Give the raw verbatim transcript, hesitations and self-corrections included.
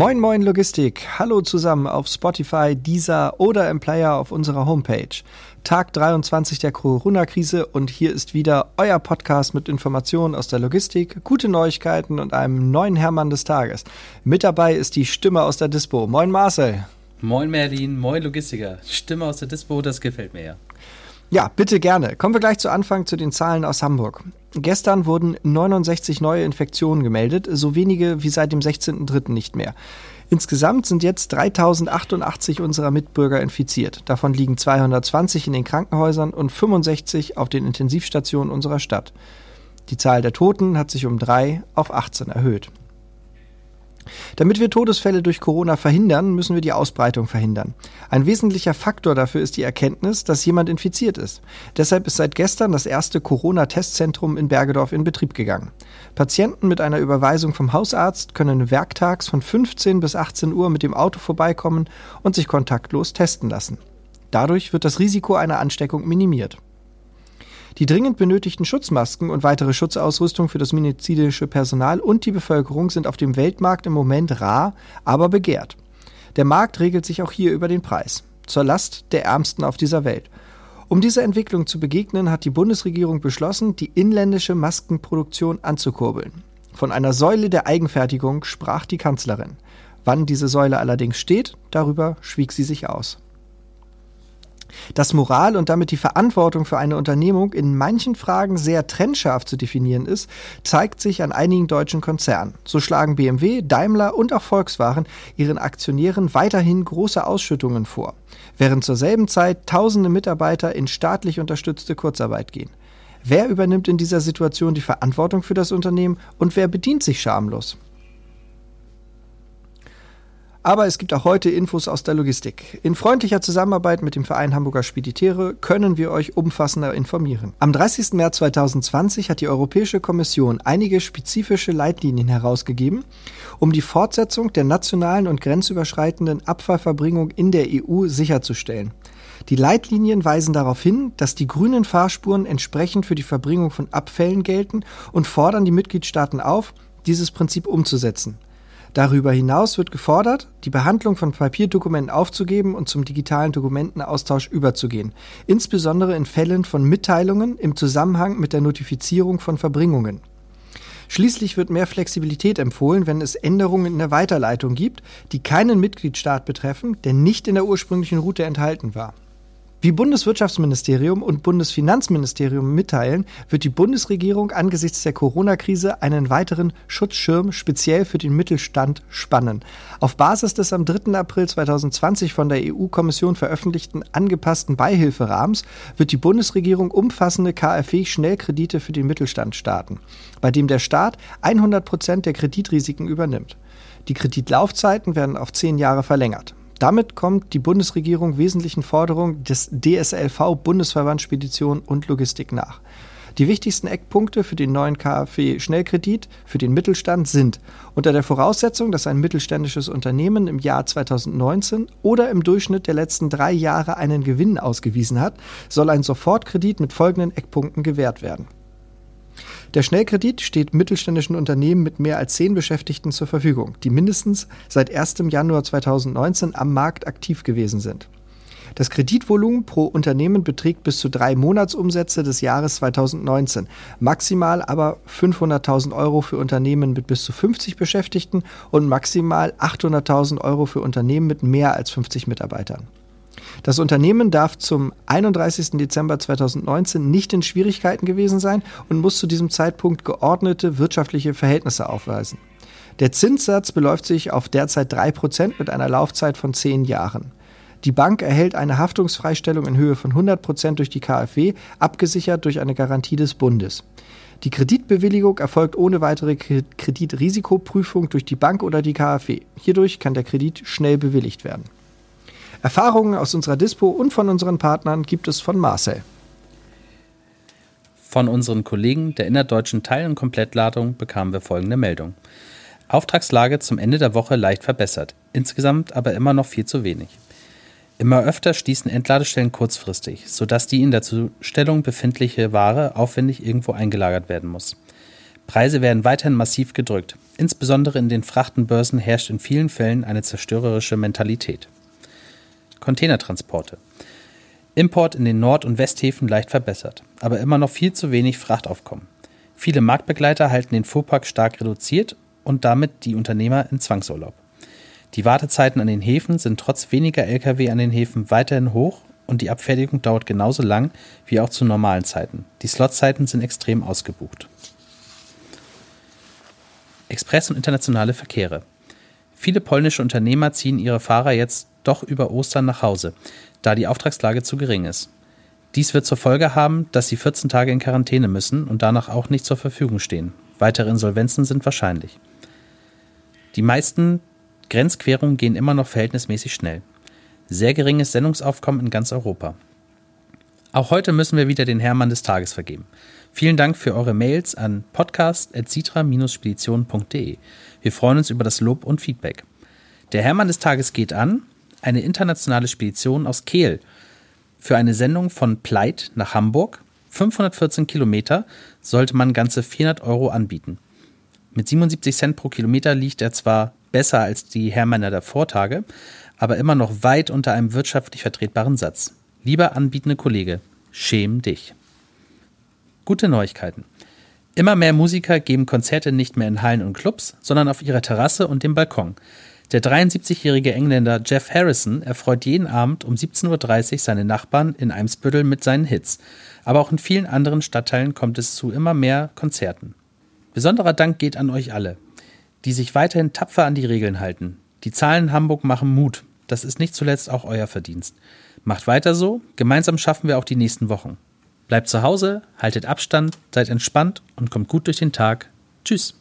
Moin Moin Logistik, hallo zusammen auf Spotify, Deezer oder im Player auf unserer Homepage. Tag dreiundzwanzig der Corona-Krise und hier ist wieder euer Podcast mit Informationen aus der Logistik, gute Neuigkeiten und einem neuen Hermann des Tages. Mit dabei ist die Stimme aus der Dispo. Moin Marcel. Moin Merlin, moin Logistiker. Stimme aus der Dispo, das gefällt mir ja. Ja, bitte gerne. Kommen wir gleich zu Anfang zu den Zahlen aus Hamburg. Gestern wurden neunundsechzig neue Infektionen gemeldet, so wenige wie seit dem sechzehnten dritten nicht mehr. Insgesamt sind jetzt dreitausend achtundachtzig unserer Mitbürger infiziert. Davon liegen zweihundertzwanzig in den Krankenhäusern und fünfundsechzig auf den Intensivstationen unserer Stadt. Die Zahl der Toten hat sich um drei auf achtzehn erhöht. Damit wir Todesfälle durch Corona verhindern, müssen wir die Ausbreitung verhindern. Ein wesentlicher Faktor dafür ist die Erkenntnis, dass jemand infiziert ist. Deshalb ist seit gestern das erste Corona-Testzentrum in Bergedorf in Betrieb gegangen. Patienten mit einer Überweisung vom Hausarzt können werktags von fünfzehn bis achtzehn Uhr mit dem Auto vorbeikommen und sich kontaktlos testen lassen. Dadurch wird das Risiko einer Ansteckung minimiert. Die dringend benötigten Schutzmasken und weitere Schutzausrüstung für das medizinische Personal und die Bevölkerung sind auf dem Weltmarkt im Moment rar, aber begehrt. Der Markt regelt sich auch hier über den Preis, zur Last der Ärmsten auf dieser Welt. Um dieser Entwicklung zu begegnen, hat die Bundesregierung beschlossen, die inländische Maskenproduktion anzukurbeln. Von einer Säule der Eigenfertigung sprach die Kanzlerin. Wann diese Säule allerdings steht, darüber schwieg sie sich aus. Dass Moral und damit die Verantwortung für eine Unternehmung in manchen Fragen sehr trennscharf zu definieren ist, zeigt sich an einigen deutschen Konzernen. So schlagen B M W, Daimler und auch Volkswagen ihren Aktionären weiterhin große Ausschüttungen vor, während zur selben Zeit tausende Mitarbeiter in staatlich unterstützte Kurzarbeit gehen. Wer übernimmt in dieser Situation die Verantwortung für das Unternehmen und wer bedient sich schamlos? Aber es gibt auch heute Infos aus der Logistik. In freundlicher Zusammenarbeit mit dem Verein Hamburger Spediteure können wir euch umfassender informieren. Am dreißigsten März zweitausendzwanzig hat die Europäische Kommission einige spezifische Leitlinien herausgegeben, um die Fortsetzung der nationalen und grenzüberschreitenden Abfallverbringung in der E U sicherzustellen. Die Leitlinien weisen darauf hin, dass die grünen Fahrspuren entsprechend für die Verbringung von Abfällen gelten und fordern die Mitgliedstaaten auf, dieses Prinzip umzusetzen. Darüber hinaus wird gefordert, die Behandlung von Papierdokumenten aufzugeben und zum digitalen Dokumentenaustausch überzugehen, insbesondere in Fällen von Mitteilungen im Zusammenhang mit der Notifizierung von Verbringungen. Schließlich wird mehr Flexibilität empfohlen, wenn es Änderungen in der Weiterleitung gibt, die keinen Mitgliedstaat betreffen, der nicht in der ursprünglichen Route enthalten war. Wie Bundeswirtschaftsministerium und Bundesfinanzministerium mitteilen, wird die Bundesregierung angesichts der Corona-Krise einen weiteren Schutzschirm speziell für den Mittelstand spannen. Auf Basis des am dritten April zweitausendzwanzig von der E U-Kommission veröffentlichten angepassten Beihilferahmens wird die Bundesregierung umfassende K f W Schnellkredite für den Mittelstand starten, bei dem der Staat hundert Prozent der Kreditrisiken übernimmt. Die Kreditlaufzeiten werden auf zehn Jahre verlängert. Damit kommt die Bundesregierung wesentlichen Forderungen des D S L V Bundesverband Spedition und Logistik nach. Die wichtigsten Eckpunkte für den neuen K f W Schnellkredit für den Mittelstand sind: unter der Voraussetzung, dass ein mittelständisches Unternehmen im Jahr zweitausendneunzehn oder im Durchschnitt der letzten drei Jahre einen Gewinn ausgewiesen hat, soll ein Sofortkredit mit folgenden Eckpunkten gewährt werden. Der Schnellkredit steht mittelständischen Unternehmen mit mehr als zehn Beschäftigten zur Verfügung, die mindestens seit ersten Januar zweitausendneunzehn am Markt aktiv gewesen sind. Das Kreditvolumen pro Unternehmen beträgt bis zu drei Monatsumsätze des Jahres zweitausendneunzehn, maximal aber fünfhunderttausend Euro für Unternehmen mit bis zu fünfzig Beschäftigten und maximal achthunderttausend Euro für Unternehmen mit mehr als fünfzig Mitarbeitern. Das Unternehmen darf zum einunddreißigsten Dezember zweitausendneunzehn nicht in Schwierigkeiten gewesen sein und muss zu diesem Zeitpunkt geordnete wirtschaftliche Verhältnisse aufweisen. Der Zinssatz beläuft sich auf derzeit drei Prozent mit einer Laufzeit von zehn Jahren. Die Bank erhält eine Haftungsfreistellung in Höhe von hundert Prozent durch die K f W, abgesichert durch eine Garantie des Bundes. Die Kreditbewilligung erfolgt ohne weitere Kreditrisikoprüfung durch die Bank oder die K f W. Hierdurch kann der Kredit schnell bewilligt werden. Erfahrungen aus unserer Dispo und von unseren Partnern gibt es von Marcel. Von unseren Kollegen der innerdeutschen Teil- und Komplettladung bekamen wir folgende Meldung. Auftragslage zum Ende der Woche leicht verbessert, insgesamt aber immer noch viel zu wenig. Immer öfter schließen Entladestellen kurzfristig, sodass die in der Zustellung befindliche Ware aufwendig irgendwo eingelagert werden muss. Preise werden weiterhin massiv gedrückt. Insbesondere in den Frachtenbörsen herrscht in vielen Fällen eine zerstörerische Mentalität. Containertransporte. Import in den Nord- und Westhäfen leicht verbessert, aber immer noch viel zu wenig Frachtaufkommen. Viele Marktbegleiter halten den Fuhrpark stark reduziert und damit die Unternehmer in Zwangsurlaub. Die Wartezeiten an den Häfen sind trotz weniger L K W an den Häfen weiterhin hoch und die Abfertigung dauert genauso lang wie auch zu normalen Zeiten. Die Slotzeiten sind extrem ausgebucht. Express- und internationale Verkehre. Viele polnische Unternehmer ziehen ihre Fahrer jetzt doch über Ostern nach Hause, da die Auftragslage zu gering ist. Dies wird zur Folge haben, dass sie vierzehn Tage in Quarantäne müssen und danach auch nicht zur Verfügung stehen. Weitere Insolvenzen sind wahrscheinlich. Die meisten Grenzquerungen gehen immer noch verhältnismäßig schnell. Sehr geringes Sendungsaufkommen in ganz Europa. Auch heute müssen wir wieder den Hermann des Tages vergeben. Vielen Dank für eure Mails an podcast at citra dash spedition punkt de. Wir freuen uns über das Lob und Feedback. Der Hermann des Tages geht an eine internationale Spedition aus Kehl für eine Sendung von Pleit nach Hamburg. fünfhundertvierzehn Kilometer sollte man ganze vierhundert Euro anbieten. Mit siebenundsiebzig Cent pro Kilometer liegt er zwar besser als die Hermanner der Vortage, aber immer noch weit unter einem wirtschaftlich vertretbaren Satz. Lieber anbietende Kollege, schäm dich. Gute Neuigkeiten. Immer mehr Musiker geben Konzerte nicht mehr in Hallen und Clubs, sondern auf ihrer Terrasse und dem Balkon. Der dreiundsiebzigjährige Engländer Jeff Harrison erfreut jeden Abend um siebzehn Uhr dreißig seine Nachbarn in Eimsbüttel mit seinen Hits. Aber auch in vielen anderen Stadtteilen kommt es zu immer mehr Konzerten. Besonderer Dank geht an euch alle, die sich weiterhin tapfer an die Regeln halten. Die Zahlen in Hamburg machen Mut. Das ist nicht zuletzt auch euer Verdienst. Macht weiter so, gemeinsam schaffen wir auch die nächsten Wochen. Bleibt zu Hause, haltet Abstand, seid entspannt und kommt gut durch den Tag. Tschüss.